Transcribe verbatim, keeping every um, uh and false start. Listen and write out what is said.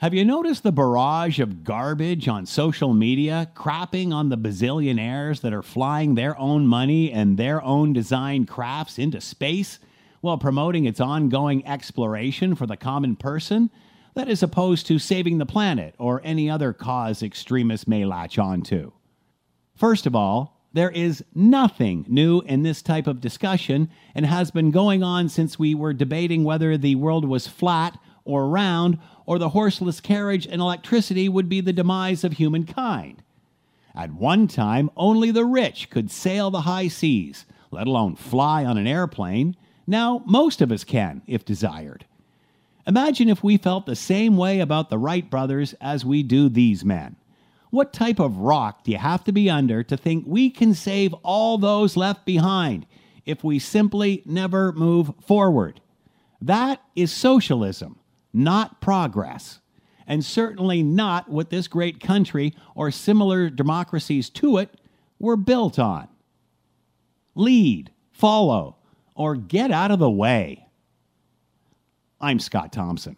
Have you noticed the barrage of garbage on social media crapping on the bazillionaires that are flying their own money and their own design crafts into space while promoting its ongoing exploration for the common person? That is opposed to saving the planet or any other cause extremists may latch onto. First of all, there is nothing new in this type of discussion and has been going on since we were debating whether the world was flat or round, or the horseless carriage and electricity would be the demise of humankind. At one time, only the rich could sail the high seas, let alone fly on an airplane. Now, most of us can, if desired. Imagine if we felt the same way about the Wright brothers as we do these men. What type of rock do you have to be under to think we can save all those left behind if we simply never move forward? That is socialism. Not progress, and certainly not what this great country or similar democracies to it were built on. Lead, follow, or get out of the way. I'm Scott Thompson.